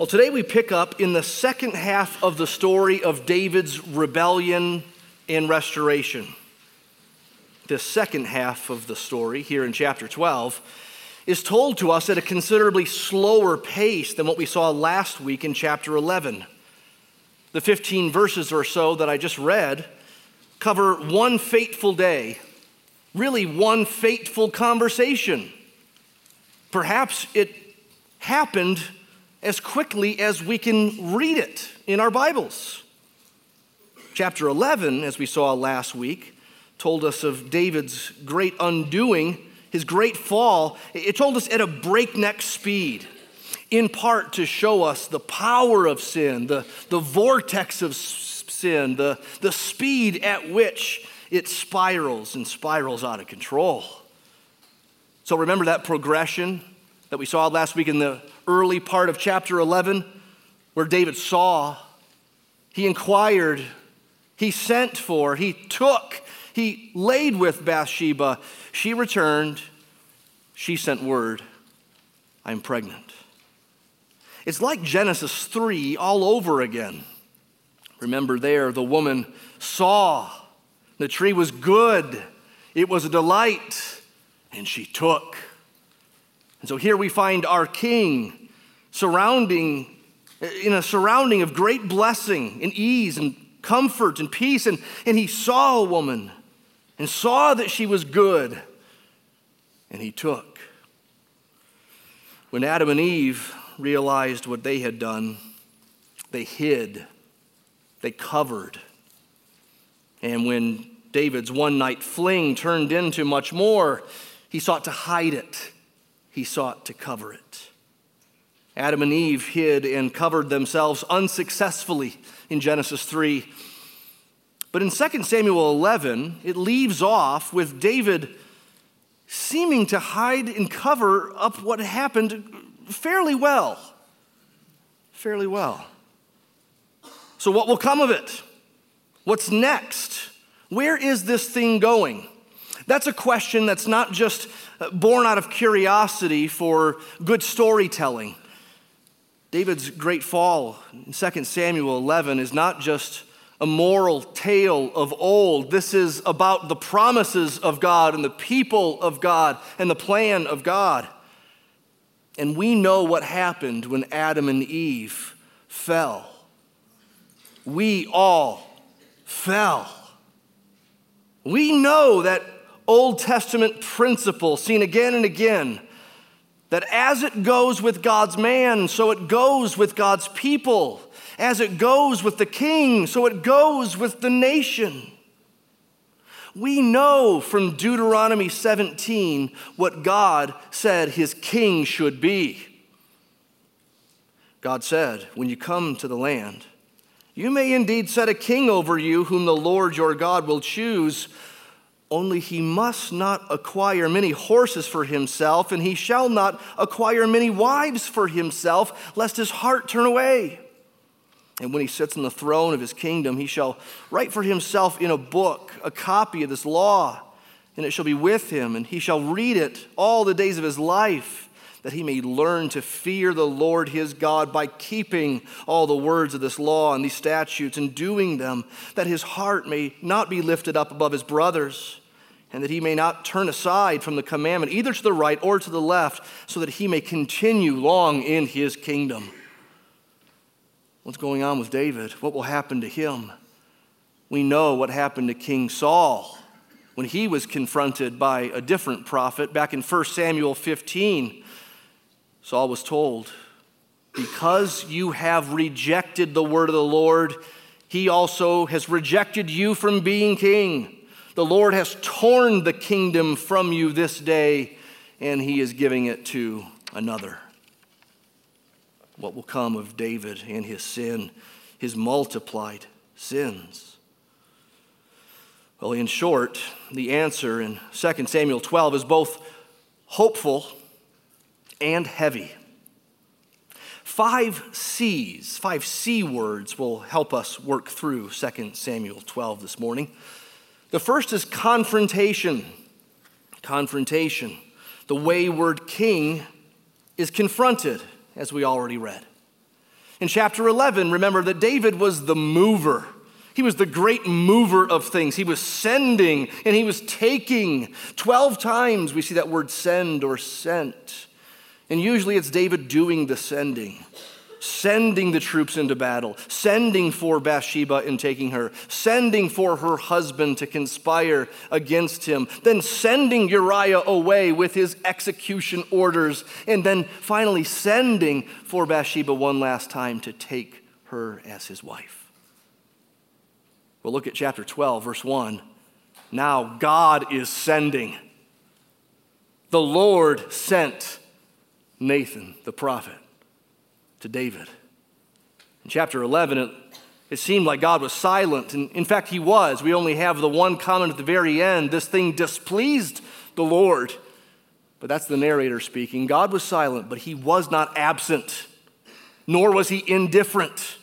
Well, today we pick up in the second half of the story of David's rebellion and restoration. This second half of the story here in chapter 12 is told to us at a considerably slower pace than what we saw last week in chapter 11. The 15 verses or so that I just read cover one fateful day, really one fateful conversation. Perhaps it happened as quickly as we can read it in our Bibles. Chapter 11, as we saw last week, told us of David's great undoing, his great fall. It told us at a breakneck speed, in part to show us the power of sin, the vortex of sin, the speed at which it spirals and spirals out of control. So remember that progression that we saw last week in the early part of chapter 11, where David saw, he inquired, he sent for, he took, he laid with Bathsheba. She returned, she sent word, I'm pregnant. It's like Genesis 3 all over again. Remember there, the woman saw the tree was good, it was a delight, and she took. And so here we find our king surrounding of great blessing and ease and comfort and peace. And he saw a woman and saw that she was good, and he took. When Adam and Eve realized what they had done, they hid, they covered. And when David's one-night fling turned into much more, he sought to hide it. He sought to cover it. Adam and Eve hid and covered themselves unsuccessfully in Genesis 3. But in 2 Samuel 11, it leaves off with David seeming to hide and cover up what happened fairly well. Fairly well. So what will come of it? What's next? Where is this thing going? That's a question that's not just born out of curiosity for good storytelling. David's great fall in 2 Samuel 11 is not just a moral tale of old. This is about the promises of God and the people of God and the plan of God. And we know what happened when Adam and Eve fell. We all fell. We know that Old Testament principle seen again and again, that as it goes with God's man, so it goes with God's people. As it goes with the king, so it goes with the nation. We know from Deuteronomy 17 what God said his king should be. God said, when you come to the land, you may indeed set a king over you whom the Lord your God will choose. Only he must not acquire many horses for himself, and he shall not acquire many wives for himself, lest his heart turn away. And when he sits on the throne of his kingdom, he shall write for himself in a book a copy of this law, and it shall be with him, and he shall read it all the days of his life, that he may learn to fear the Lord his God by keeping all the words of this law and these statutes and doing them, that his heart may not be lifted up above his brothers, and that he may not turn aside from the commandment, either to the right or to the left, so that he may continue long in his kingdom. What's going on with David? What will happen to him? We know what happened to King Saul when he was confronted by a different prophet back in 1 Samuel 15. Saul was told, because you have rejected the word of the Lord, he also has rejected you from being king. The Lord has torn the kingdom from you this day, and he is giving it to another. What will come of David and his sin, his multiplied sins? Well, in short, the answer in 2 Samuel 12 is both hopeful and heavy. Five C words will help us work through 2 Samuel 12 this morning. The first is confrontation. Confrontation. The wayward king is confronted, as we already read. In chapter 11, remember that David was the mover. He was the great mover of things. He was sending and he was taking. 12 times we see that word send or sent. And usually it's David doing the sending. Sending the troops into battle, sending for Bathsheba and taking her, sending for her husband to conspire against him, then sending Uriah away with his execution orders, and then finally sending for Bathsheba one last time to take her as his wife. Well, look at chapter 12, verse 1. Now God is sending. The Lord sent Nathan the prophet to David. In chapter 11, it seemed like God was silent, and in fact, he was. We only have the one comment at the very end, this thing displeased the Lord. But that's the narrator speaking. God was silent, but he was not absent, nor was he indifferent.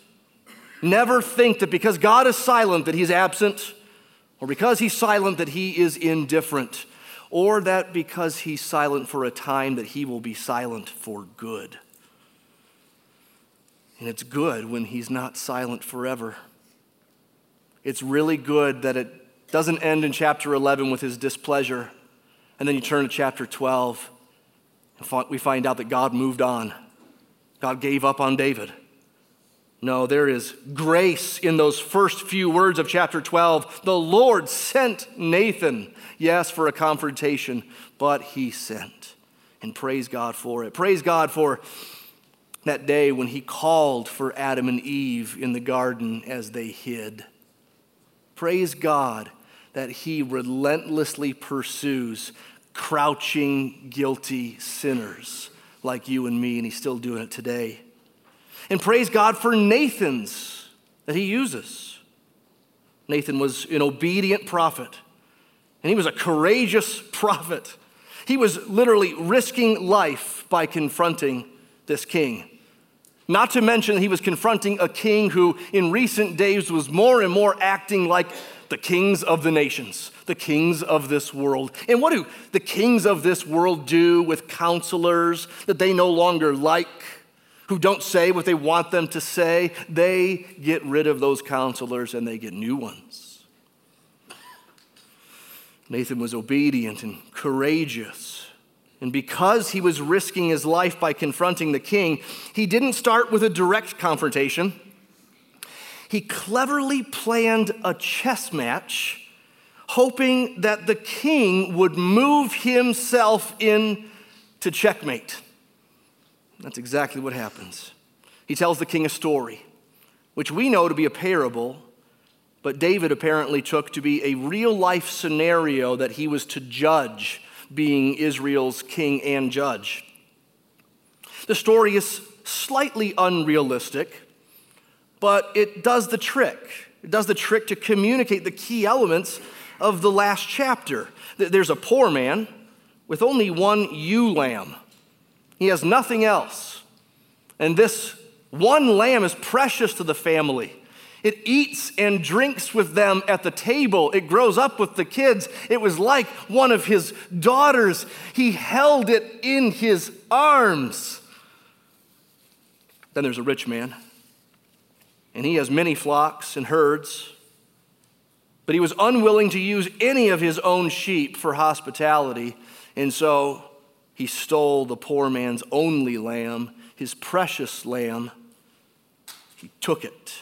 Never think that because God is silent that he's absent, or because he's silent that he is indifferent, or that because he's silent for a time that he will be silent for good. And it's good when he's not silent forever. It's really good that it doesn't end in chapter 11 with his displeasure. And then you turn to chapter 12, and we find out that God moved on. God gave up on David. No, there is grace in those first few words of chapter 12. The Lord sent Nathan, yes, for a confrontation, but he sent. And praise God for it. Praise God for that day when he called for Adam and Eve in the garden as they hid. Praise God that he relentlessly pursues crouching, guilty sinners like you and me, and he's still doing it today. And praise God for Nathans that he uses. Nathan was an obedient prophet, and he was a courageous prophet. He was literally risking life by confronting this king. Not to mention he was confronting a king who in recent days was more and more acting like the kings of the nations, the kings of this world. And what do the kings of this world do with counselors that they no longer like, who don't say what they want them to say? They get rid of those counselors and they get new ones. Nathan was obedient and courageous. And because he was risking his life by confronting the king, he didn't start with a direct confrontation. He cleverly planned a chess match, hoping that the king would move himself in to checkmate. That's exactly what happens. He tells the king a story, which we know to be a parable, but David apparently took to be a real-life scenario that he was to judge, being Israel's king and judge. The story is slightly unrealistic, but it does the trick. It does the trick to communicate the key elements of the last chapter. There's a poor man with only one ewe lamb. He has nothing else. And this one lamb is precious to the family. It eats and drinks with them at the table. It grows up with the kids. It was like one of his daughters. He held it in his arms. Then there's a rich man, and he has many flocks and herds, but he was unwilling to use any of his own sheep for hospitality, and so he stole the poor man's only lamb, his precious lamb. He took it.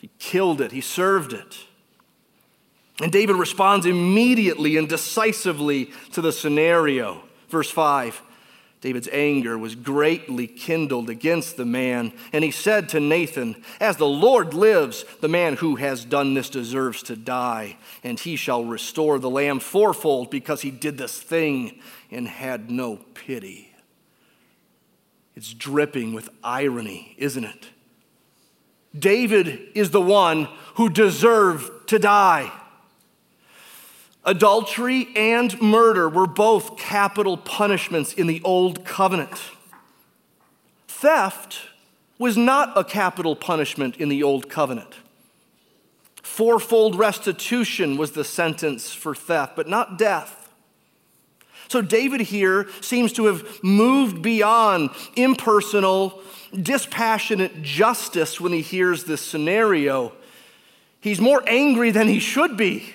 He killed it. He served it. And David responds immediately and decisively to the scenario. Verse 5, David's anger was greatly kindled against the man, and he said to Nathan, "As the Lord lives, the man who has done this deserves to die, and he shall restore the lamb fourfold because he did this thing and had no pity." It's dripping with irony, isn't it? David is the one who deserved to die. Adultery and murder were both capital punishments in the Old Covenant. Theft was not a capital punishment in the Old Covenant. Fourfold restitution was the sentence for theft, but not death. So David here seems to have moved beyond impersonal, dispassionate justice when he hears this scenario. He's more angry than he should be.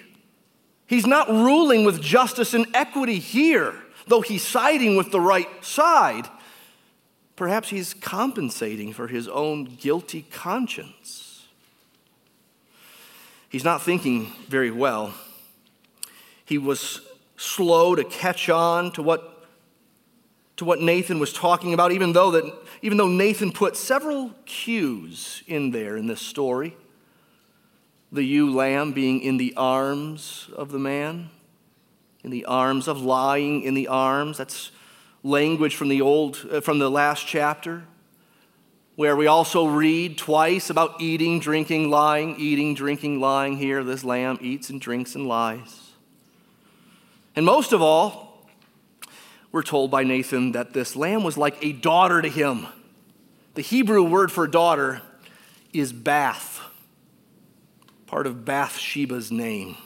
He's not ruling with justice and equity here, though he's siding with the right side. Perhaps he's compensating for his own guilty conscience. He's not thinking very well. He was slow to catch on to what Nathan was talking about, even though Nathan put several cues in there in this story. The ewe lamb being in the arms of the man, in the arms of lying in the arms. That's language from the last chapter, where we also read twice about eating, drinking, lying. Here, this lamb eats and drinks and lies. And most of all, we're told by Nathan that this lamb was like a daughter to him. The Hebrew word for daughter is Bath, part of Bathsheba's name.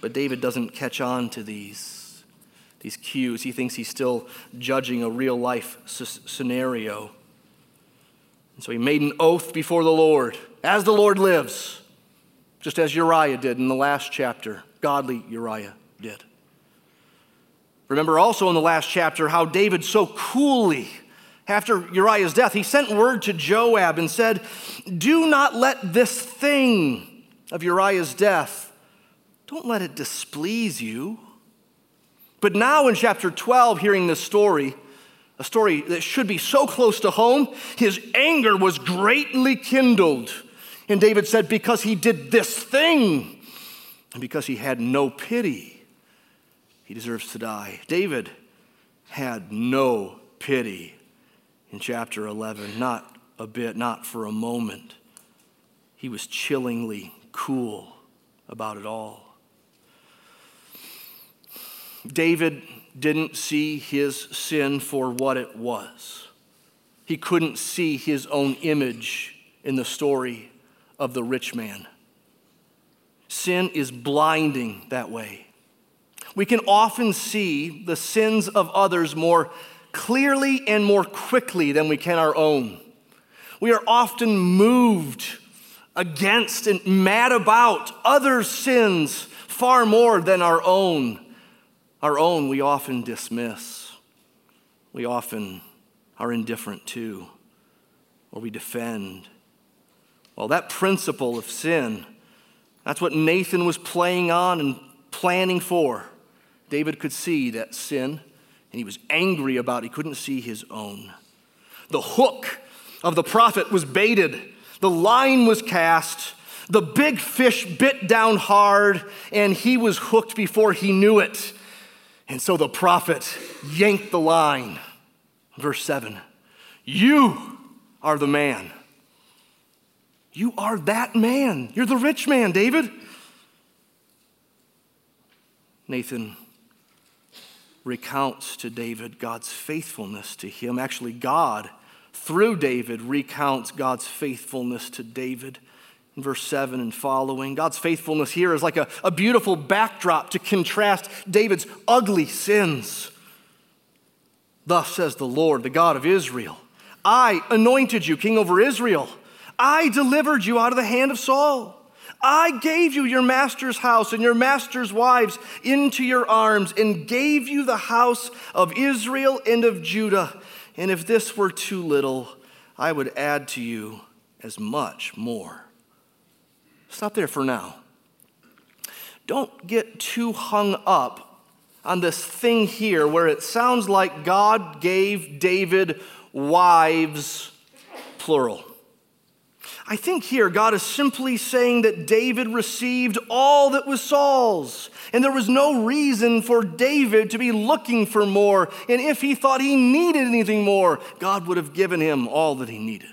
But David doesn't catch on to these cues. He thinks he's still judging a real-life scenario. And so he made an oath before the Lord, as the Lord lives, just as Uriah did in the last chapter, godly Uriah did. Remember also in the last chapter how David so coolly, after Uriah's death, he sent word to Joab and said, "Do not let this thing of Uriah's death, don't let it displease you." But now in chapter 12, hearing this story, a story that should be so close to home, his anger was greatly kindled. And David said, because he did this thing, and because he had no pity, he deserves to die. David had no pity. In chapter 11, not a bit, not for a moment. He was chillingly cool about it all. David didn't see his sin for what it was. He couldn't see his own image in the story of the rich man. Sin is blinding that way. We can often see the sins of others more clearly and more quickly than we can our own. We are often moved against and mad about other sins far more than our own. Our own we often dismiss. We often are indifferent to, or we defend. Well, that principle of sin, that's what Nathan was playing on and planning for. David could see that sin, and he was angry about it. He couldn't see his own. The hook of the prophet was baited. The line was cast. The big fish bit down hard, and he was hooked before he knew it. And so the prophet yanked the line. Verse 7, "You are the man. You are that man. You're the rich man, David." Nathan recounts to David God's faithfulness to him. Actually, God, through David, recounts God's faithfulness to David in verse 7 and following. God's faithfulness here is like a beautiful backdrop to contrast David's ugly sins. "Thus says the Lord, the God of Israel, I anointed you king over Israel. I delivered you out of the hand of Saul. I gave you your master's house and your master's wives into your arms and gave you the house of Israel and of Judah. And if this were too little, I would add to you as much more." Stop there for now. Don't get too hung up on this thing here where it sounds like God gave David wives, plural. I think here God is simply saying that David received all that was Saul's, and there was no reason for David to be looking for more. And if he thought he needed anything more, God would have given him all that he needed.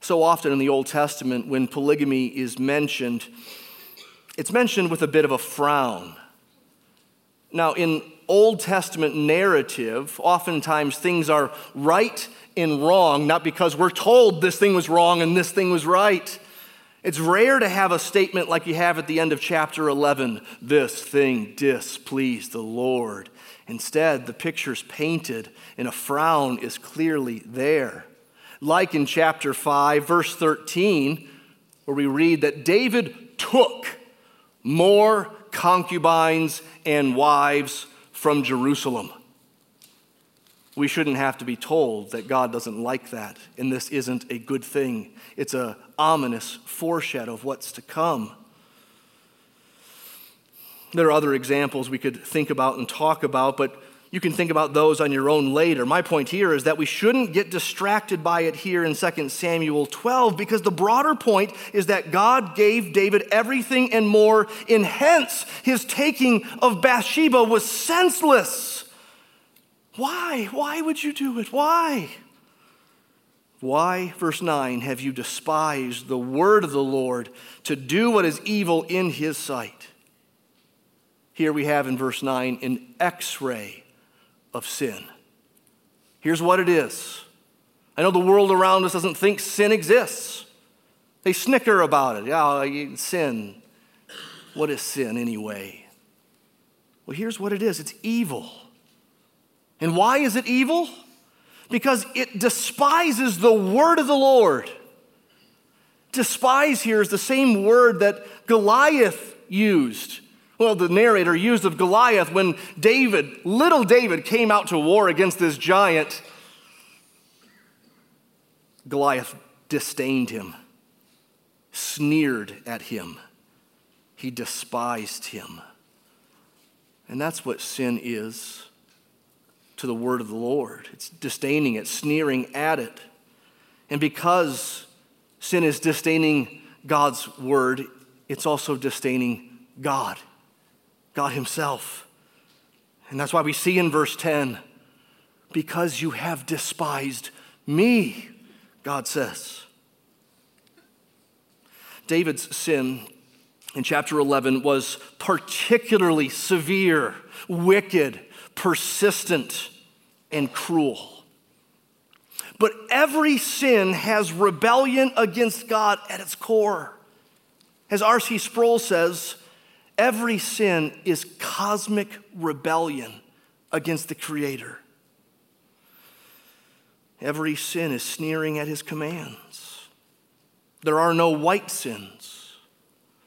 So often in the Old Testament, when polygamy is mentioned, it's mentioned with a bit of a frown. Now, in Old Testament narrative, oftentimes things are right and wrong, not because we're told this thing was wrong and this thing was right. It's rare to have a statement like you have at the end of chapter 11, this thing displeased the Lord. Instead, the picture's painted and a frown is clearly there. Like in chapter 5, verse 13, where we read that David took more concubines and wives from Jerusalem. We shouldn't have to be told that God doesn't like that, and this isn't a good thing. It's an ominous foreshadow of what's to come. There are other examples we could think about and talk about, but you can think about those on your own later. My point here is that we shouldn't get distracted by it here in 2 Samuel 12, because the broader point is that God gave David everything and more, and hence his taking of Bathsheba was senseless. Why? Why would you do it? Why? Why, verse 9, have you despised the word of the Lord to do what is evil in his sight? Here we have in verse 9 an X-ray of sin. Here's what it is. I know the world around us doesn't think sin exists. They snicker about it. Yeah, sin. What is sin anyway? Well, here's what it is. It's evil. And why is it evil? Because it despises the word of the Lord. Despise here is the same word that Goliath used. Well, the narrator used of Goliath when David, little David, came out to war against this giant. Goliath disdained him, sneered at him. He despised him. And that's what sin is to the word of the Lord. It's disdaining it, sneering at it. And because sin is disdaining God's word, it's also disdaining God himself. And that's why we see in verse 10, because you have despised me, God says. David's sin in chapter 11 was particularly severe, wicked, persistent, and cruel. But every sin has rebellion against God at its core. As R.C. Sproul says, every sin is cosmic rebellion against the Creator. Every sin is sneering at his commands. There are no white sins.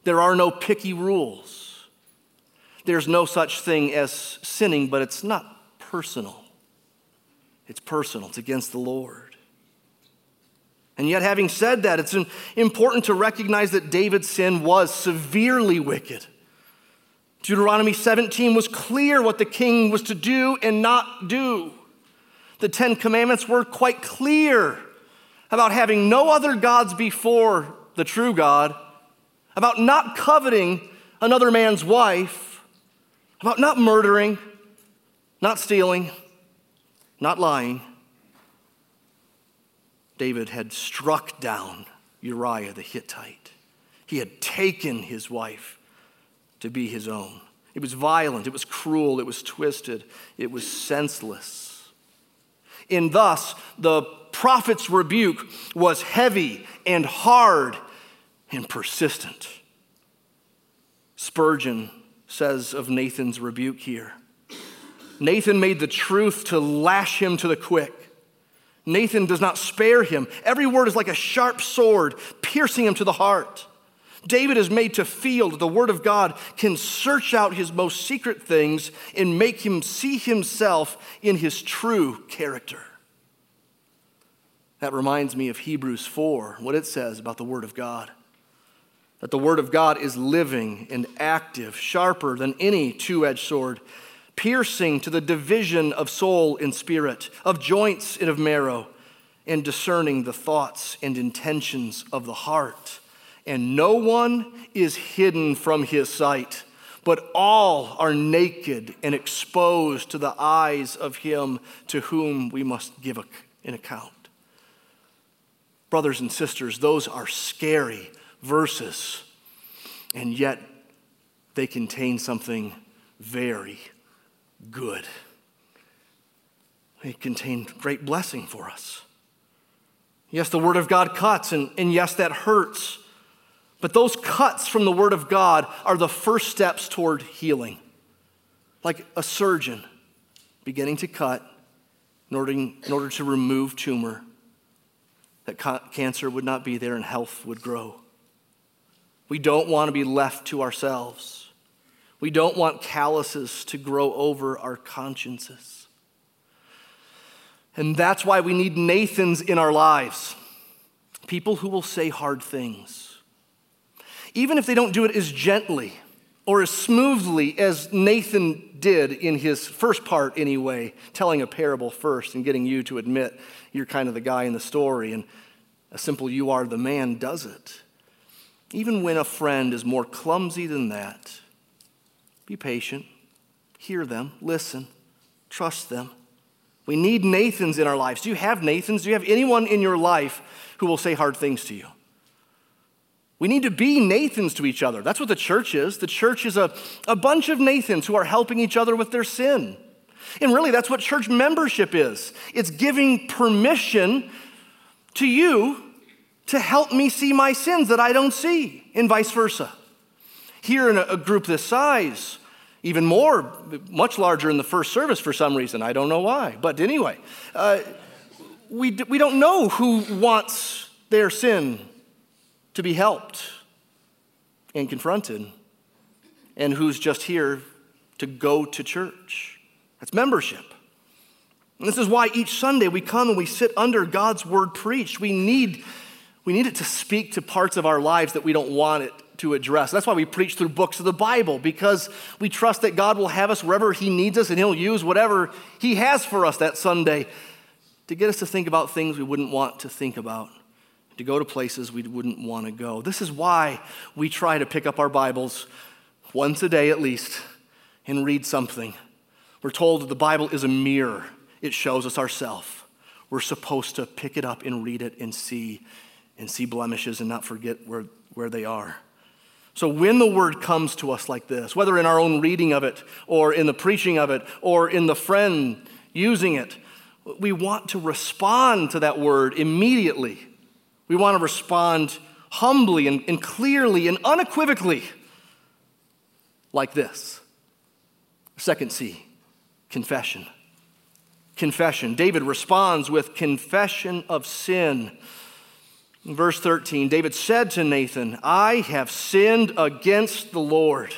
There are no picky rules. There's no such thing as sinning, but it's not personal. It's personal. It's against the Lord. And yet, having said that, it's important to recognize that David's sin was severely wicked. Deuteronomy 17 was clear what the king was to do and not do. The Ten Commandments were quite clear about having no other gods before the true God, about not coveting another man's wife, about not murdering, not stealing, not lying. David had struck down Uriah the Hittite. He had taken his wife to be his own. It was violent, it was cruel, it was twisted, it was senseless. And thus, the prophet's rebuke was heavy and hard and persistent. Spurgeon says of Nathan's rebuke here. Nathan made the truth to lash him to the quick. Nathan does not spare him. Every word is like a sharp sword, piercing him to the heart. David is made to feel that the word of God can search out his most secret things and make him see himself in his true character. That reminds me of Hebrews 4, what it says about the word of God. That the word of God is living and active, sharper than any two-edged sword, piercing to the division of soul and spirit, of joints and of marrow, and discerning the thoughts and intentions of the heart. And no one is hidden from his sight, but all are naked and exposed to the eyes of him to whom we must give an account. Brothers and sisters, those are scary verses, and yet they contain something very good. They contain great blessing for us. Yes, the word of God cuts, and yes, that hurts. But those cuts from the Word of God are the first steps toward healing. Like a surgeon beginning to cut in order to remove tumor, that cancer would not be there and health would grow. We don't want to be left to ourselves. We don't want calluses to grow over our consciences. And that's why we need Nathans in our lives, people who will say hard things. Even if they don't do it as gently or as smoothly as Nathan did in his first part anyway, telling a parable first and getting you to admit you're kind of the guy in the story, and a simple "you are the man" does it. Even when a friend is more clumsy than that, be patient, hear them, listen, trust them. We need Nathans in our lives. Do you have Nathans? Do you have anyone in your life who will say hard things to you? We need to be Nathans to each other. That's what the church is. The church is a bunch of Nathans who are helping each other with their sin. And really, that's what church membership is. It's giving permission to you to help me see my sins that I don't see, and vice versa. Here in a group this size, even more, much larger in the first service for some reason. I don't know why, but anyway. We don't know who wants their sin to be helped and confronted, and who's just here to go to church. That's membership. And this is why each Sunday we come and we sit under God's word preached. We need it to speak to parts of our lives that we don't want it to address. That's why we preach through books of the Bible, because we trust that God will have us wherever he needs us, and he'll use whatever he has for us that Sunday to get us to think about things we wouldn't want to think about, to go to places we wouldn't want to go. This is why we try to pick up our Bibles once a day at least and read something. We're told that the Bible is a mirror. It shows us ourselves. We're supposed to pick it up and read it and see blemishes and not forget where they are. So when the word comes to us like this, whether in our own reading of it or in the preaching of it or in the friend using it, we want to respond to that word immediately. We want to respond humbly and clearly and unequivocally like this. Second C, confession. Confession. David responds with confession of sin. In verse 13, David said to Nathan, "I have sinned against the Lord."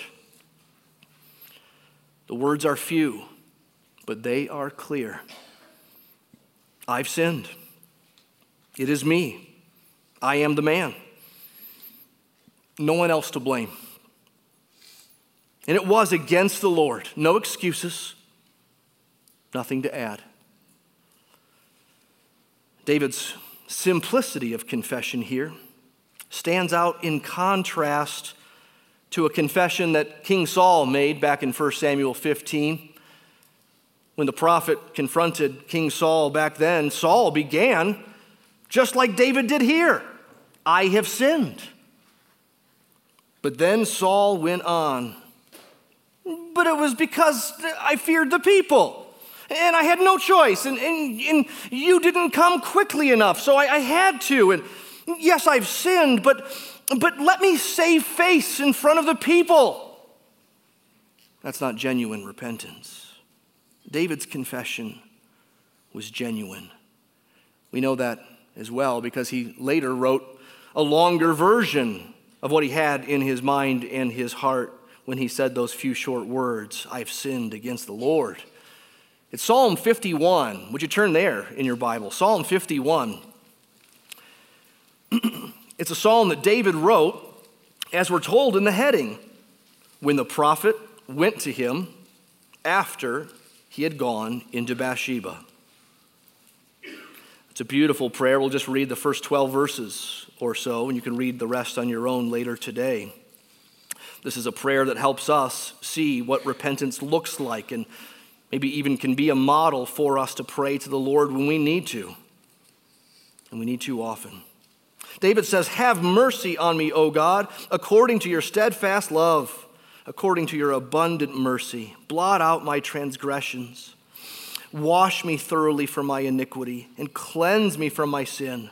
The words are few, but they are clear. I've sinned. It is me. I am the man. No one else to blame. And it was against the Lord. No excuses. Nothing to add. David's simplicity of confession here stands out in contrast to a confession that King Saul made back in 1 Samuel 15. When the prophet confronted King Saul back then, Saul began just like David did here. I have sinned. But then Saul went on. But it was because I feared the people, and I had no choice, and you didn't come quickly enough, so I had to. And yes, I've sinned, but let me save face in front of the people. That's not genuine repentance. David's confession was genuine. We know that as well because he later wrote a longer version of what he had in his mind and his heart when he said those few short words, I've sinned against the Lord. It's Psalm 51. Would you turn there in your Bible? Psalm 51. It's a psalm that David wrote, as we're told in the heading, when the prophet went to him after he had gone into Bathsheba. It's a beautiful prayer. We'll just read the first 12 verses or so, and you can read the rest on your own later today. This is a prayer that helps us see what repentance looks like, and maybe even can be a model for us to pray to the Lord when we need to, and we need to often. David says, "Have mercy on me, O God, according to your steadfast love, according to your abundant mercy. Blot out my transgressions. Wash me thoroughly from my iniquity and cleanse me from my sin.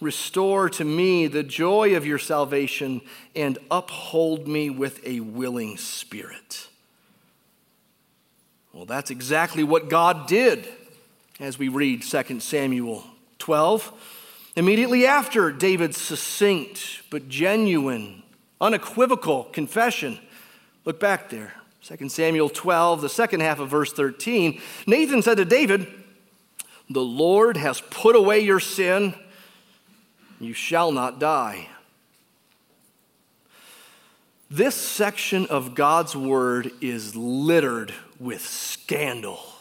Restore to me the joy of your salvation, and uphold me with a willing spirit. Well, that's exactly what God did, as we read 2 Samuel 12. Immediately after David's succinct but genuine, unequivocal confession, look back there. 2 Samuel 12, the second half of verse 13, Nathan said to David, "The Lord has put away your sin, you shall not die." This section of God's word is littered with scandal.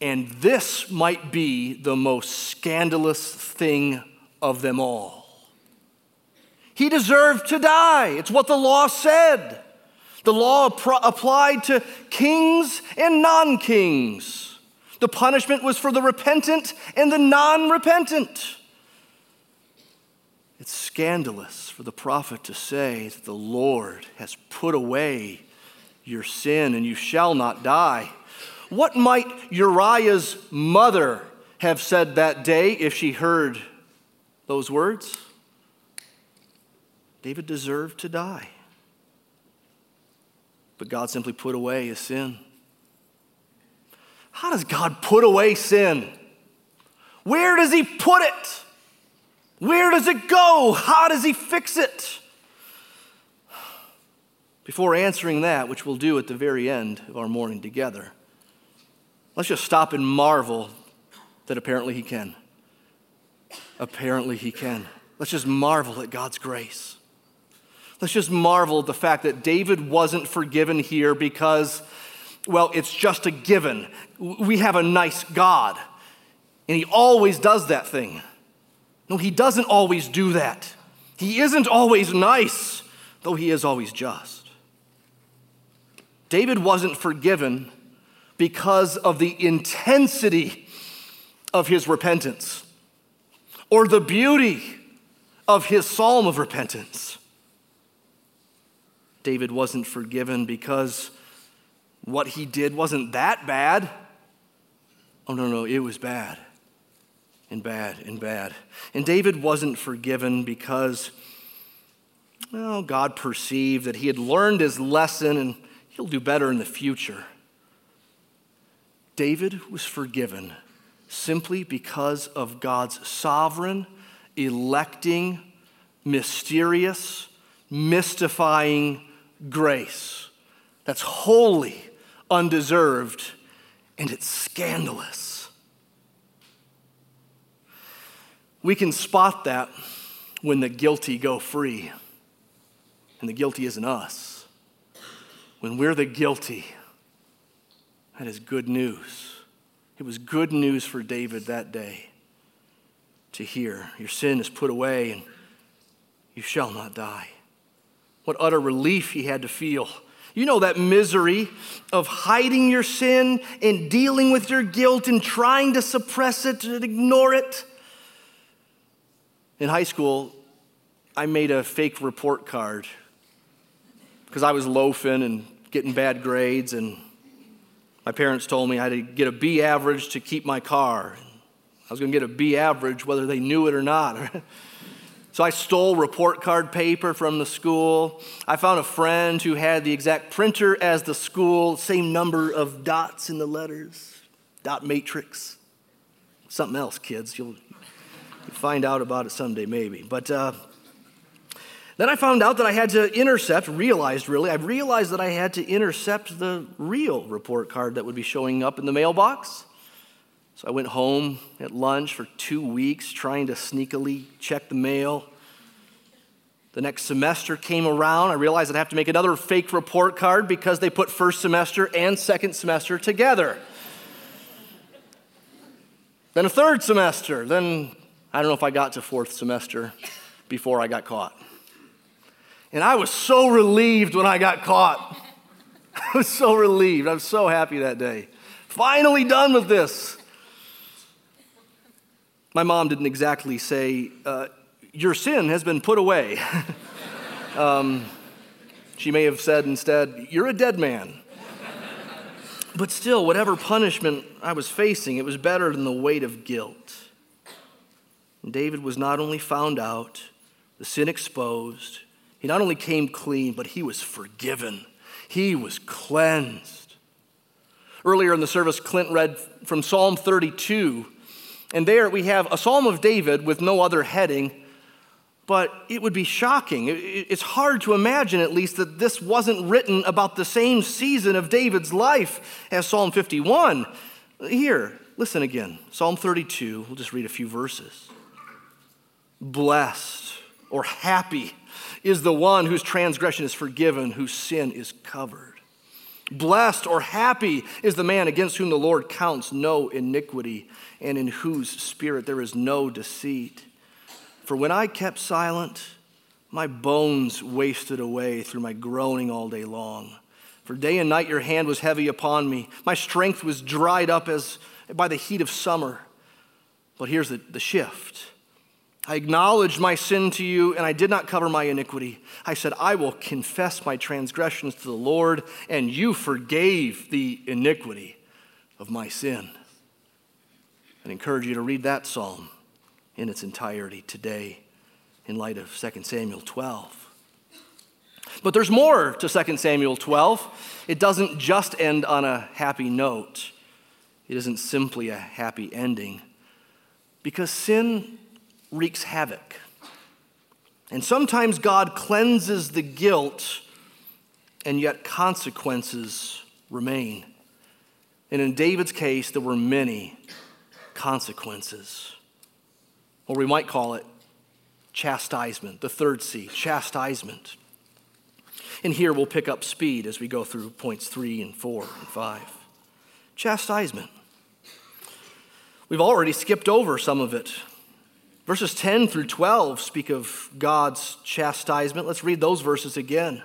And this might be the most scandalous thing of them all. He deserved to die. It's what the law said. The law applied to kings and non-kings. The punishment was for the repentant and the non-repentant. It's scandalous for the prophet to say that the Lord has put away your sin and you shall not die. What might Uriah's mother have said that day if she heard those words? David deserved to die. But God simply put away his sin. How does God put away sin? Where does he put it? Where does it go? How does he fix it? Before answering that, which we'll do at the very end of our morning together, let's just stop and marvel that apparently he can. Apparently he can. Let's just marvel at God's grace. Let's just marvel at the fact that David wasn't forgiven here because, well, it's just a given. We have a nice God, and he always does that thing. No, he doesn't always do that. He isn't always nice, though he is always just. David wasn't forgiven because of the intensity of his repentance or the beauty of his psalm of repentance. David wasn't forgiven because what he did wasn't that bad. Oh, no, it was bad and bad and bad. And David wasn't forgiven because, well, God perceived that he had learned his lesson and he'll do better in the future. David was forgiven simply because of God's sovereign, electing, mysterious, mystifying grace that's wholly undeserved, and it's scandalous. We can spot that when the guilty go free, and the guilty isn't us. When we're the guilty, that is good news. It was good news for David that day to hear, "Your sin is put away, and you shall not die." What utter relief he had to feel. You know that misery of hiding your sin and dealing with your guilt and trying to suppress it and ignore it. In high school, I made a fake report card because I was loafing and getting bad grades, and my parents told me I had to get a B average to keep my car. I was going to get a B average whether they knew it or not. So I stole report card paper from the school. I found a friend who had the exact printer as the school, same number of dots in the letters, dot matrix. Something else, kids. You'll find out about it someday, maybe. But Then I found out that I had to realized that I had to intercept the real report card that would be showing up in the mailbox. So I went home at lunch for 2 weeks trying to sneakily check the mail. The next semester came around. I realized I'd have to make another fake report card because they put first semester and second semester together. Then a third semester. Then I don't know if I got to fourth semester before I got caught. And I was so relieved when I got caught. I was so relieved. I was so happy that day. Finally done with this. My mom didn't exactly say, your sin has been put away. She may have said instead, you're a dead man. But still, whatever punishment I was facing, it was better than the weight of guilt. And David was not only found out, the sin exposed, he not only came clean, but he was forgiven. He was cleansed. Earlier in the service, Clint read from Psalm 32, and there we have a Psalm of David with no other heading, but it would be shocking. It's hard to imagine, at least, that this wasn't written about the same season of David's life as Psalm 51. Here, listen again. Psalm 32, we'll just read a few verses. Blessed or happy is the one whose transgression is forgiven, whose sin is covered. Blessed or happy is the man against whom the Lord counts no iniquity, and in whose spirit there is no deceit. For when I kept silent, my bones wasted away through my groaning all day long. For day and night your hand was heavy upon me. My strength was dried up as by the heat of summer. But here's the shift. I acknowledged my sin to you, and I did not cover my iniquity. I said, I will confess my transgressions to the Lord, and you forgave the iniquity of my sin. I'd encourage you to read that psalm in its entirety today in light of 2 Samuel 12. But there's more to 2 Samuel 12. It doesn't just end on a happy note. It isn't simply a happy ending, because sin wreaks havoc. And sometimes God cleanses the guilt, and yet consequences remain. And in David's case, there were many consequences. Or we might call it chastisement, the third C, chastisement. And here we'll pick up speed as we go through points 3 and 4 and 5. Chastisement. We've already skipped over some of it. Verses 10 through 12 speak of God's chastisement. Let's read those verses again.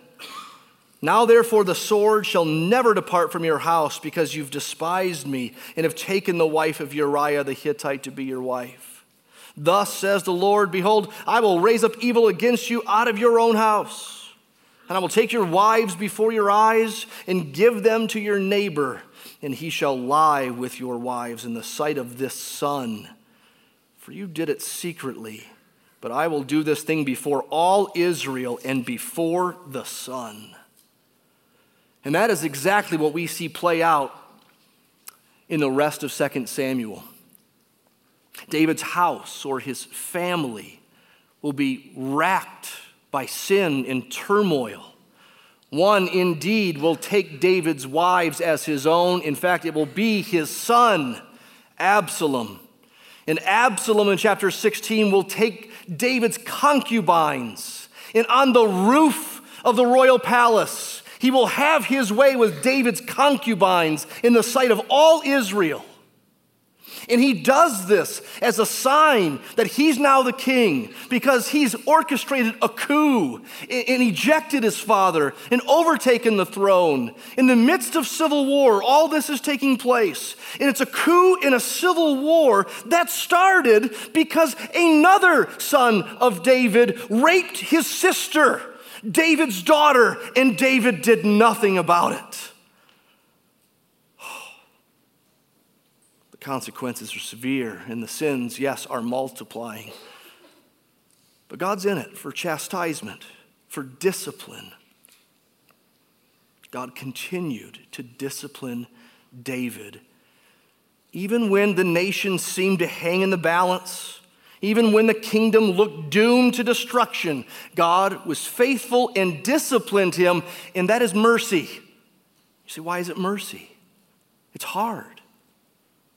Now, therefore, the sword shall never depart from your house, because you've despised me and have taken the wife of Uriah the Hittite to be your wife. Thus says the Lord, behold, I will raise up evil against you out of your own house, and I will take your wives before your eyes and give them to your neighbor, and he shall lie with your wives in the sight of this son. For you did it secretly, but I will do this thing before all Israel and before the sun. And that is exactly what we see play out in the rest of 2 Samuel. David's house or his family will be racked by sin and turmoil. One indeed will take David's wives as his own. In fact, it will be his son, Absalom. And Absalom in chapter 16 will take David's concubines, and on the roof of the royal palace, he will have his way with David's concubines in the sight of all Israel. And he does this as a sign that he's now the king, because he's orchestrated a coup and ejected his father and overtaken the throne. In the midst of civil war, all this is taking place. And it's a coup in a civil war that started because another son of David raped his sister, David's daughter, and David did nothing about it. Consequences are severe, and the sins, yes, are multiplying. But God's in it for chastisement, for discipline. God continued to discipline David. Even when the nation seemed to hang in the balance, Even when the kingdom looked doomed to destruction, God was faithful and disciplined him, and that is mercy. You say, why is it mercy? It's hard.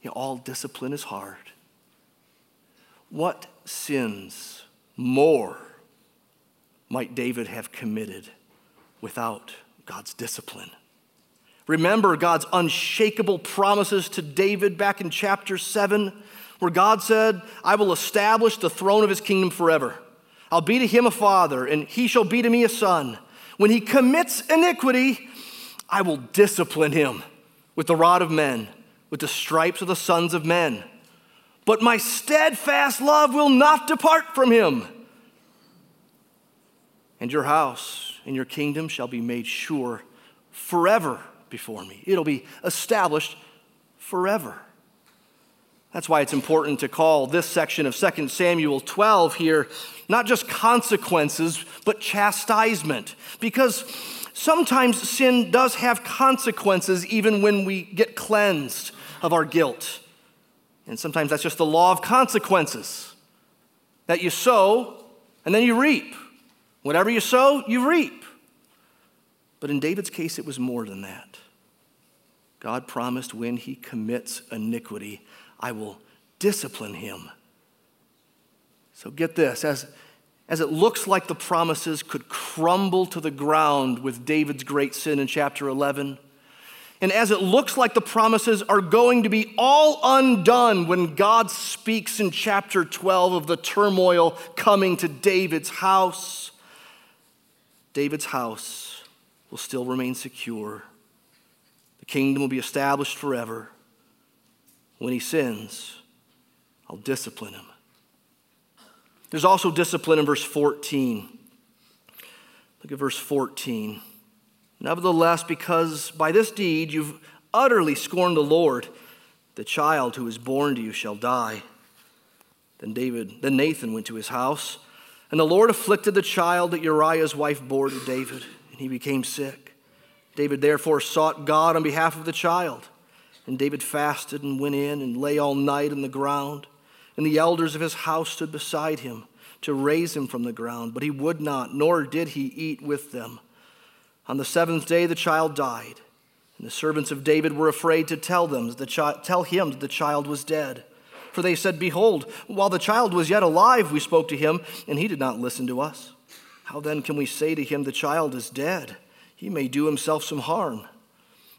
You know, all discipline is hard. What sins more might David have committed without God's discipline? Remember God's unshakable promises to David back in chapter 7, where God said, I will establish the throne of his kingdom forever. I'll be to him a father, and he shall be to me a son. When he commits iniquity, I will discipline him with the rod of men, with the stripes of the sons of men. But my steadfast love will not depart from him. And your house and your kingdom shall be made sure forever before me. It'll be established forever. That's why it's important to call this section of 2 Samuel 12 here not just consequences, but chastisement. Because sometimes sin does have consequences even when we get cleansed of our guilt. And sometimes that's just the law of consequences. That you sow and then you reap. Whatever you sow, you reap. But in David's case, it was more than that. God promised when he commits iniquity, I will discipline him. So get this, as it looks like the promises could crumble to the ground with David's great sin in chapter 11, and as it looks like the promises are going to be all undone when God speaks in chapter 12 of the turmoil coming to David's house will still remain secure. The kingdom will be established forever. When he sins, I'll discipline him. There's also discipline in verse 14. Look at verse 14. Nevertheless, because by this deed you've utterly scorned the Lord, the child who is born to you shall die. Then Nathan went to his house, and the Lord afflicted the child that Uriah's wife bore to David. And he became sick. David therefore sought God on behalf of the child. And David fasted and went in and lay all night on the ground. And the elders of his house stood beside him to raise him from the ground. But he would not, nor did he eat with them. On the seventh day the child died. And the servants of David were afraid to tell him that the child was dead. For they said, behold, while the child was yet alive, we spoke to him, and he did not listen to us. How then can we say to him, the child is dead? He may do himself some harm.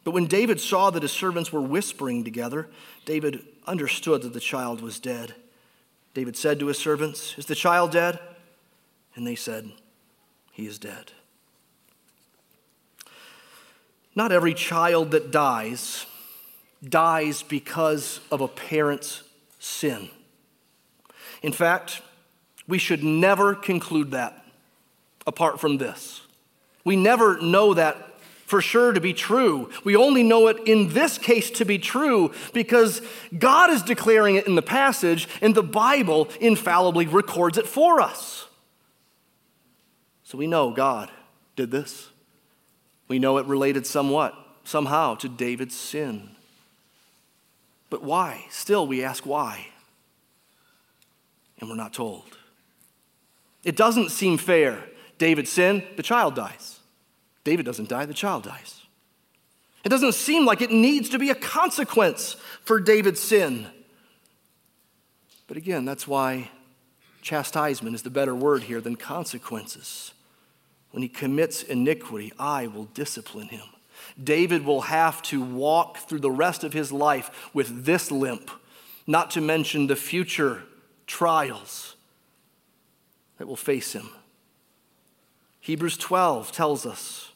But when David saw that his servants were whispering together, David understood that the child was dead. David said to his servants, is the child dead? And they said, he is dead. Not every child that dies because of a parent's sin. In fact, we should never conclude that. Apart from this, we never know that for sure to be true. We only know it in this case to be true because God is declaring it in the passage, and the Bible infallibly records it for us. So we know God did this. We know it related somehow to David's sin. But why? Still, we ask why, and we're not told. It doesn't seem fair. David sinned, the child dies. David doesn't die, the child dies. It doesn't seem like it needs to be a consequence for David's sin. But again, that's why chastisement is the better word here than consequences. When he commits iniquity, I will discipline him. David will have to walk through the rest of his life with this limp, not to mention the future trials that will face him. Hebrews 12 tells us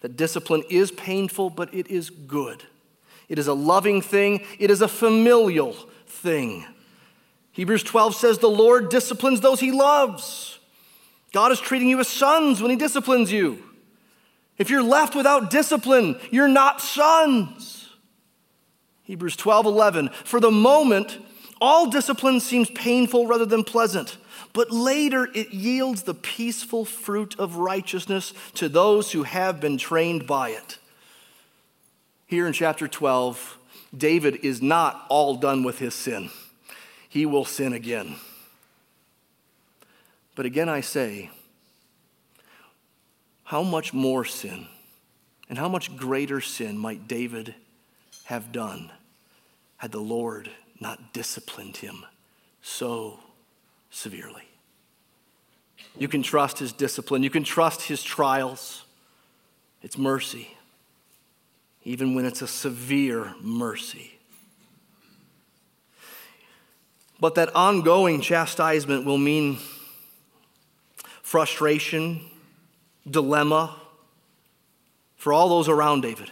that discipline is painful, but it is good. It is a loving thing. It is a familial thing. Hebrews 12 says the Lord disciplines those he loves. God is treating you as sons when he disciplines you. If you're left without discipline, you're not sons. Hebrews 12:11, for the moment, all discipline seems painful rather than pleasant. But later it yields the peaceful fruit of righteousness to those who have been trained by it. Here in chapter 12, David is not all done with his sin. He will sin again. But again I say, how much more sin and how much greater sin might David have done had the Lord not disciplined him so severely? You can trust his discipline. You can trust his trials. It's mercy, even when it's a severe mercy. But that ongoing chastisement will mean frustration, dilemma for all those around David.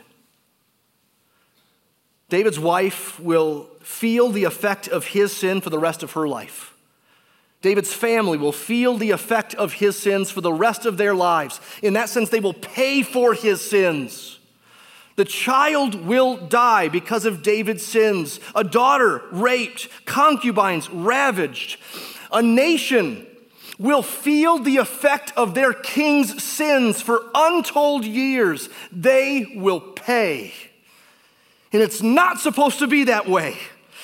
David's wife will feel the effect of his sin for the rest of her life. David's family will feel the effect of his sins for the rest of their lives. In that sense, they will pay for his sins. The child will die because of David's sins. A daughter raped, concubines ravaged. A nation will feel the effect of their king's sins for untold years. They will pay. And it's not supposed to be that way.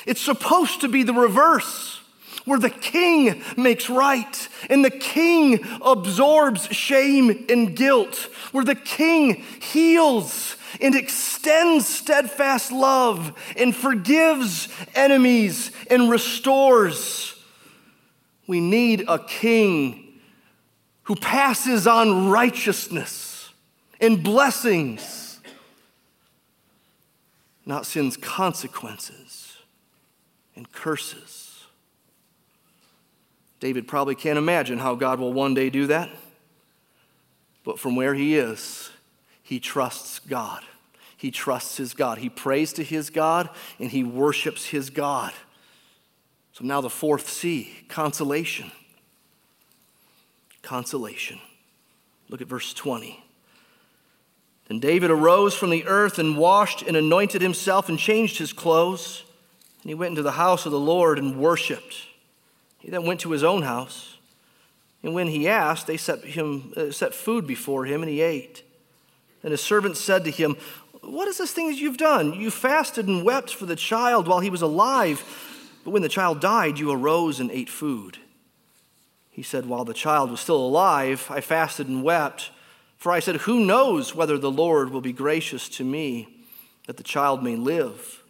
It's supposed to be the reverse, where the king makes right and the king absorbs shame and guilt, where the king heals and extends steadfast love and forgives enemies and restores. We need a king who passes on righteousness and blessings, not sin's consequences and curses. David probably can't imagine how God will one day do that. But from where he is, he trusts God. He trusts his God. He prays to his God, and he worships his God. So now the fourth C, consolation. Consolation. Look at verse 20. Then David arose from the earth and washed and anointed himself and changed his clothes. And he went into the house of the Lord and worshiped. He then went to his own house, and when he asked, they set food before him, and he ate. And his servants said to him, "What is this thing that you've done? You fasted and wept for the child while he was alive, but when the child died, you arose and ate food." He said, "While the child was still alive, I fasted and wept, for I said, 'Who knows whether the Lord will be gracious to me, that the child may live?'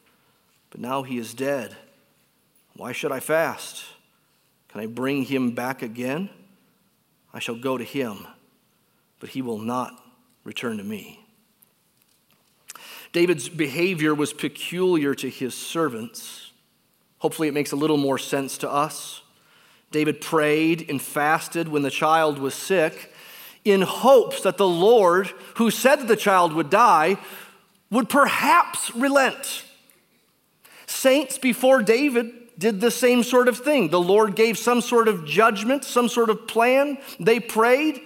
But now he is dead. Why should I fast? Can I bring him back again? I shall go to him, but he will not return to me." David's behavior was peculiar to his servants. Hopefully it makes a little more sense to us. David prayed and fasted when the child was sick in hopes that the Lord, who said that the child would die, would perhaps relent. Saints before David did the same sort of thing. The Lord gave some sort of judgment, some sort of plan. They prayed.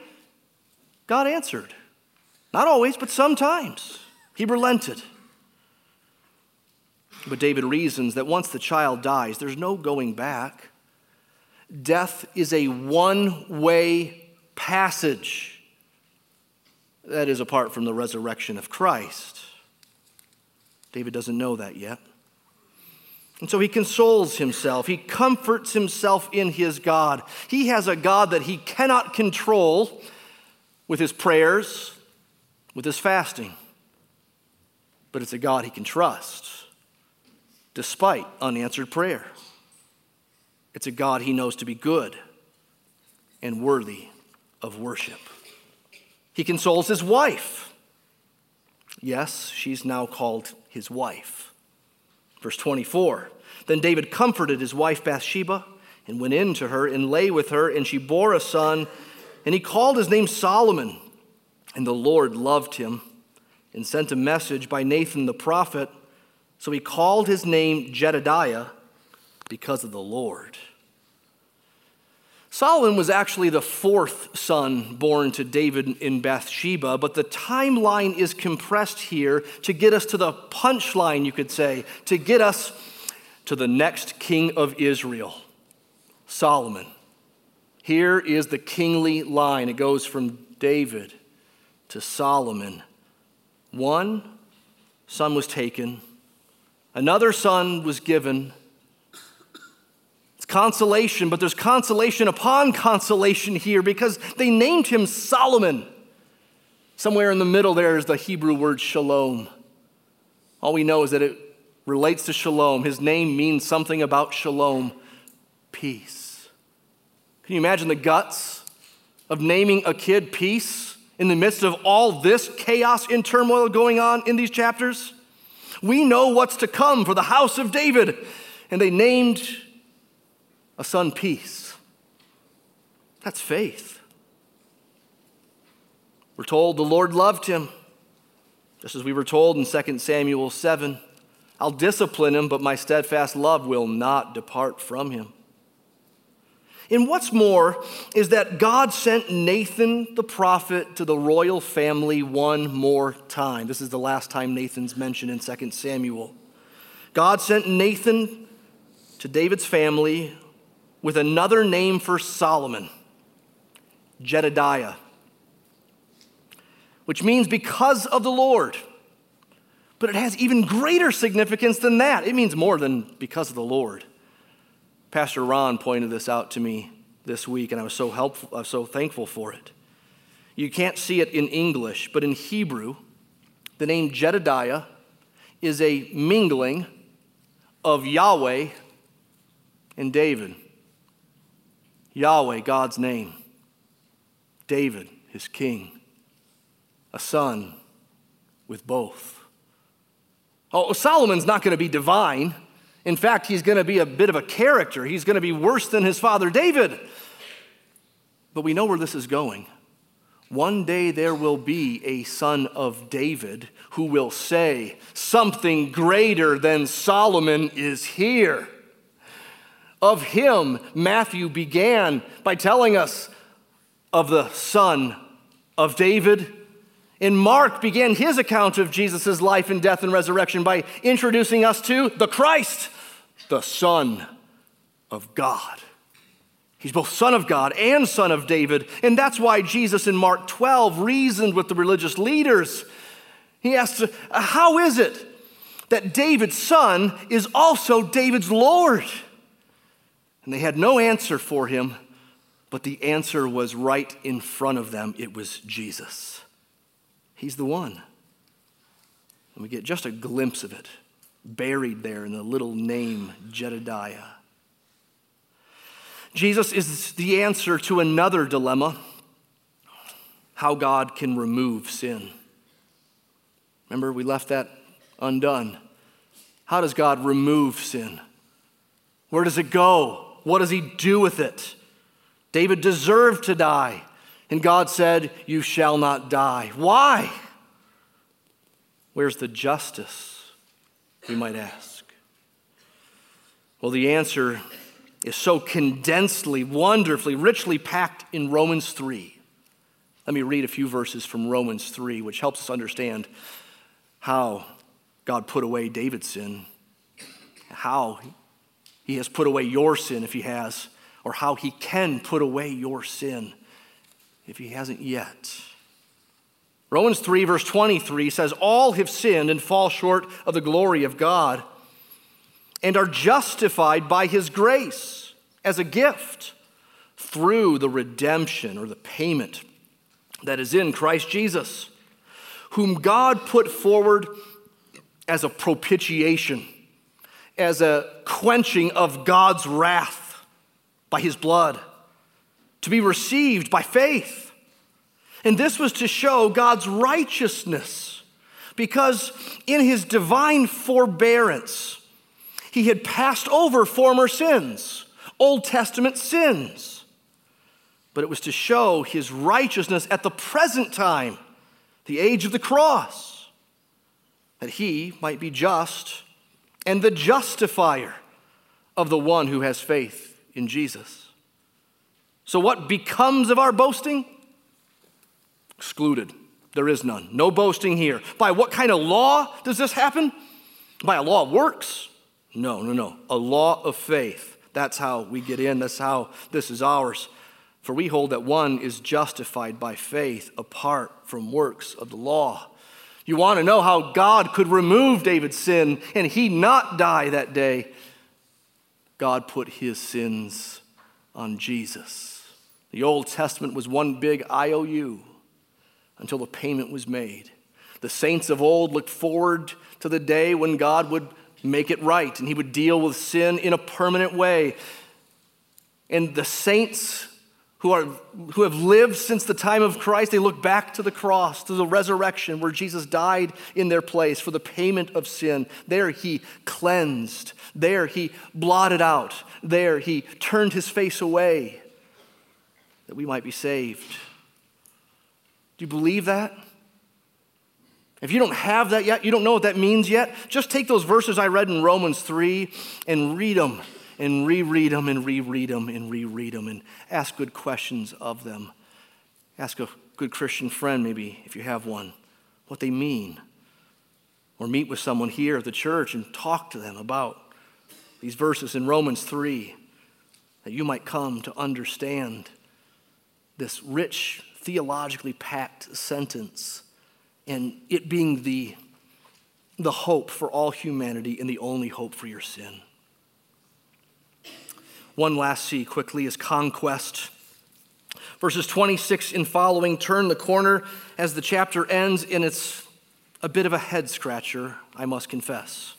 God answered. Not always, but sometimes. He relented. But David reasons that once the child dies, there's no going back. Death is a one-way passage. That is apart from the resurrection of Christ. David doesn't know that yet. And so he consoles himself. He comforts himself in his God. He has a God that he cannot control with his prayers, with his fasting. But it's a God he can trust despite unanswered prayer. It's a God he knows to be good and worthy of worship. He consoles his wife. Yes, she's now called his wife. Verse 24, then David comforted his wife Bathsheba and went in to her and lay with her, and she bore a son, and he called his name Solomon. And the Lord loved him and sent a message by Nathan the prophet, so he called his name Jedidiah because of the Lord. Solomon was actually the fourth son born to David in Bathsheba, but the timeline is compressed here to get us to the punchline, you could say, to get us to the next king of Israel, Solomon. Here is the kingly line. It goes from David to Solomon. One son was taken, another son was given. It's consolation, but there's consolation upon consolation here because they named him Solomon. Somewhere in the middle there is the Hebrew word shalom. All we know is that it relates to shalom. His name means something about shalom, peace. Can you imagine the guts of naming a kid Peace in the midst of all this chaos and turmoil going on in these chapters? We know what's to come for the house of David. And they named a son Peace. That's faith. We're told the Lord loved him, just as we were told in 2 Samuel 7. I'll discipline him, but my steadfast love will not depart from him. And what's more is that God sent Nathan the prophet to the royal family one more time. This is the last time Nathan's mentioned in 2 Samuel. God sent Nathan to David's family with another name for Solomon, Jedidiah, which means because of the Lord. But it has even greater significance than that. It means more than because of the Lord. Pastor Ron pointed this out to me this week, and I was so helpful. I was so thankful for it. You can't see it in English, but in Hebrew, the name Jedidiah is a mingling of Yahweh and David. Yahweh, God's name. David, his king. A son with both. Oh, Solomon's not going to be divine. In fact, he's going to be a bit of a character. He's going to be worse than his father David. But we know where this is going. One day there will be a son of David who will say, something greater than Solomon is here. Of him, Matthew began by telling us of the son of David. And Mark began his account of Jesus' life and death and resurrection by introducing us to the Christ, the Son of God. He's both Son of God and Son of David. And that's why Jesus in Mark 12 reasoned with the religious leaders. He asked, how is it that David's son is also David's Lord? And they had no answer for him, but the answer was right in front of them. It was Jesus. He's the one. And we get just a glimpse of it, buried there in the little name, Jedidiah. Jesus is the answer to another dilemma, how God can remove sin. Remember, we left that undone. How does God remove sin? Where does it go? What does he do with it? David deserved to die. And God said, you shall not die. Why? Where's the justice, we might ask? Well, the answer is so condensely, wonderfully, richly packed in Romans 3. Let me read a few verses from Romans 3, which helps us understand how God put away David's sin, how he has put away your sin if he has, or how he can put away your sin if he hasn't yet. Romans 3, verse 23 says, all have sinned and fall short of the glory of God and are justified by his grace as a gift through the redemption or the payment that is in Christ Jesus, whom God put forward as a propitiation, as a quenching of God's wrath by his blood, to be received by faith. And this was to show God's righteousness, because in his divine forbearance, he had passed over former sins, Old Testament sins. But it was to show his righteousness at the present time, the age of the cross, that he might be just and the justifier of the one who has faith in Jesus. So what becomes of our boasting? Excluded. There is none. No boasting here. By what kind of law does this happen? By a law of works? No. A law of faith. That's how we get in. That's how this is ours. For we hold that one is justified by faith apart from works of the law. You want to know how God could remove David's sin and he not die that day? God put his sins on Jesus. The Old Testament was one big IOU until the payment was made. The saints of old looked forward to the day when God would make it right and he would deal with sin in a permanent way. And the saints who have lived since the time of Christ, they look back to the cross, to the resurrection where Jesus died in their place for the payment of sin. There he cleansed. There he blotted out. There he turned his face away that we might be saved. Do you believe that? If you don't have that yet, you don't know what that means yet, just take those verses I read in Romans 3 and read them. And reread them and reread them and reread them and ask good questions of them. Ask a good Christian friend, maybe, if you have one, what they mean. Or meet with someone here at the church and talk to them about these verses in Romans 3, that you might come to understand this rich, theologically packed sentence and it being the hope for all humanity and the only hope for your sin. One last C quickly is conquest. Verses 26 and following turn the corner as the chapter ends, and it's a bit of a head scratcher, I must confess.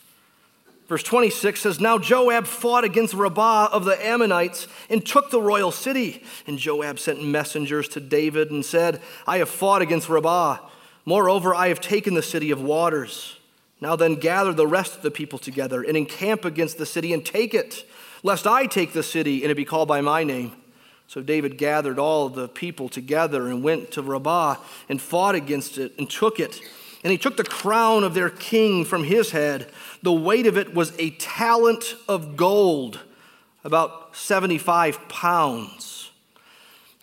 Verse 26 says, "Now Joab fought against Rabbah of the Ammonites and took the royal city. And Joab sent messengers to David and said, I have fought against Rabbah. Moreover, I have taken the city of waters. Now then gather the rest of the people together and encamp against the city and take it, lest I take the city and it be called by my name. So David gathered all the people together and went to Rabbah and fought against it and took it. And he took the crown of their king from his head. The weight of it was a talent of gold, about 75 pounds.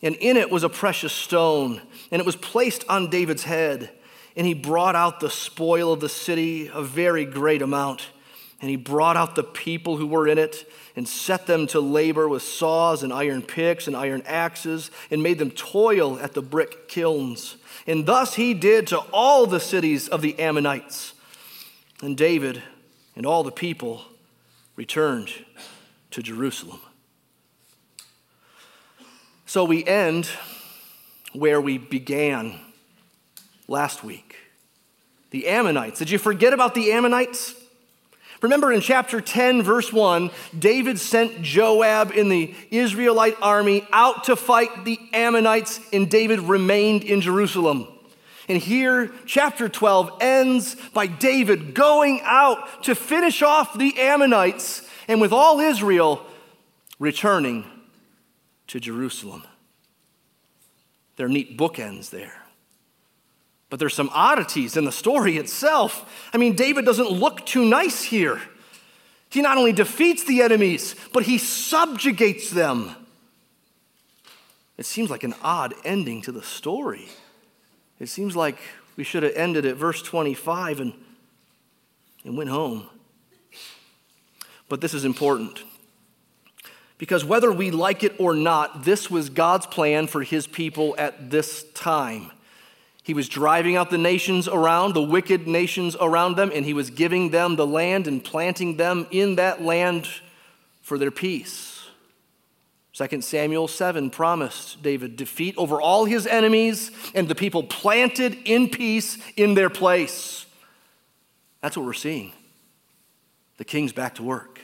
And in it was a precious stone, and it was placed on David's head. And he brought out the spoil of the city, a very great amount. And he brought out the people who were in it and set them to labor with saws and iron picks and iron axes and made them toil at the brick kilns. And thus he did to all the cities of the Ammonites. And David and all the people returned to Jerusalem." So we end where we began last week. The Ammonites. Did you forget about the Ammonites? Remember in chapter 10, verse 1, David sent Joab in the Israelite army out to fight the Ammonites, and David remained in Jerusalem. And here, chapter 12 ends by David going out to finish off the Ammonites, and with all Israel, returning to Jerusalem. They're neat bookends there. But there's some oddities in the story itself. I mean, David doesn't look too nice here. He not only defeats the enemies, but he subjugates them. It seems like an odd ending to the story. It seems like we should have ended at verse 25 and went home. But this is important. Because whether we like it or not, this was God's plan for his people at this time. He was driving out the nations around, the wicked nations around them, and he was giving them the land and planting them in that land for their peace. 2 Samuel 7 promised David defeat over all his enemies and the people planted in peace in their place. That's what we're seeing. The king's back to work.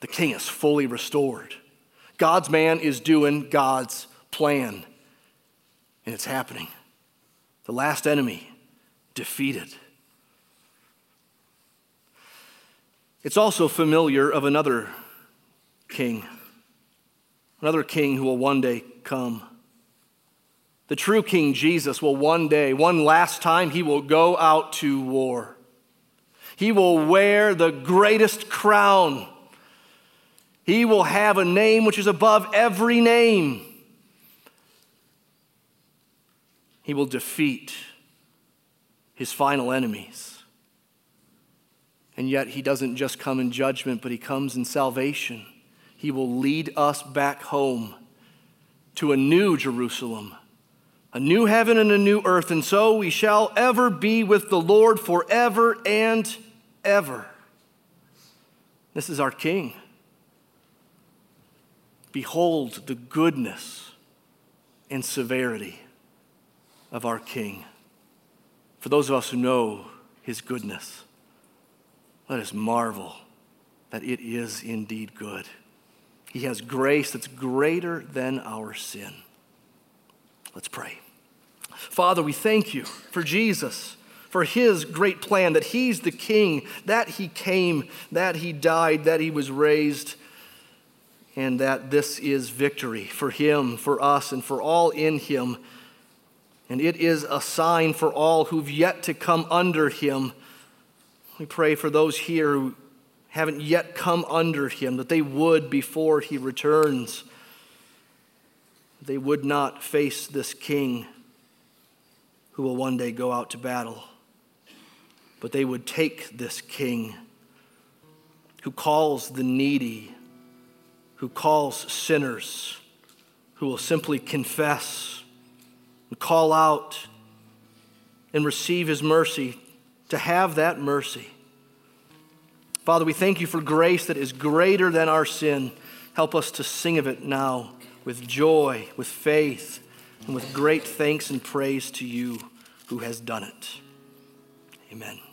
The king is fully restored. God's man is doing God's plan, and it's happening. The last enemy defeated. It's also familiar of another king who will one day come. The true King Jesus will one day, one last time, he will go out to war. He will wear the greatest crown. He will have a name which is above every name. He will defeat his final enemies. And yet he doesn't just come in judgment, but he comes in salvation. He will lead us back home to a new Jerusalem, a new heaven and a new earth. And so we shall ever be with the Lord forever and ever. This is our King. Behold the goodness and severity of our King. For those of us who know his goodness, let us marvel that it is indeed good. He has grace that's greater than our sin. Let's pray. Father, we thank you for Jesus, for his great plan, that he's the King, that he came, that he died, that he was raised, and that this is victory for him, for us, and for all in him. And it is a sign for all who've yet to come under him. We pray for those here who haven't yet come under him, that they would before he returns. They would not face this King who will one day go out to battle, but they would take this King who calls the needy, who calls sinners, who will simply confess and call out and receive his mercy, to have that mercy. Father, we thank you for grace that is greater than our sin. Help us to sing of it now with joy, with faith, and with great thanks and praise to you who has done it. Amen.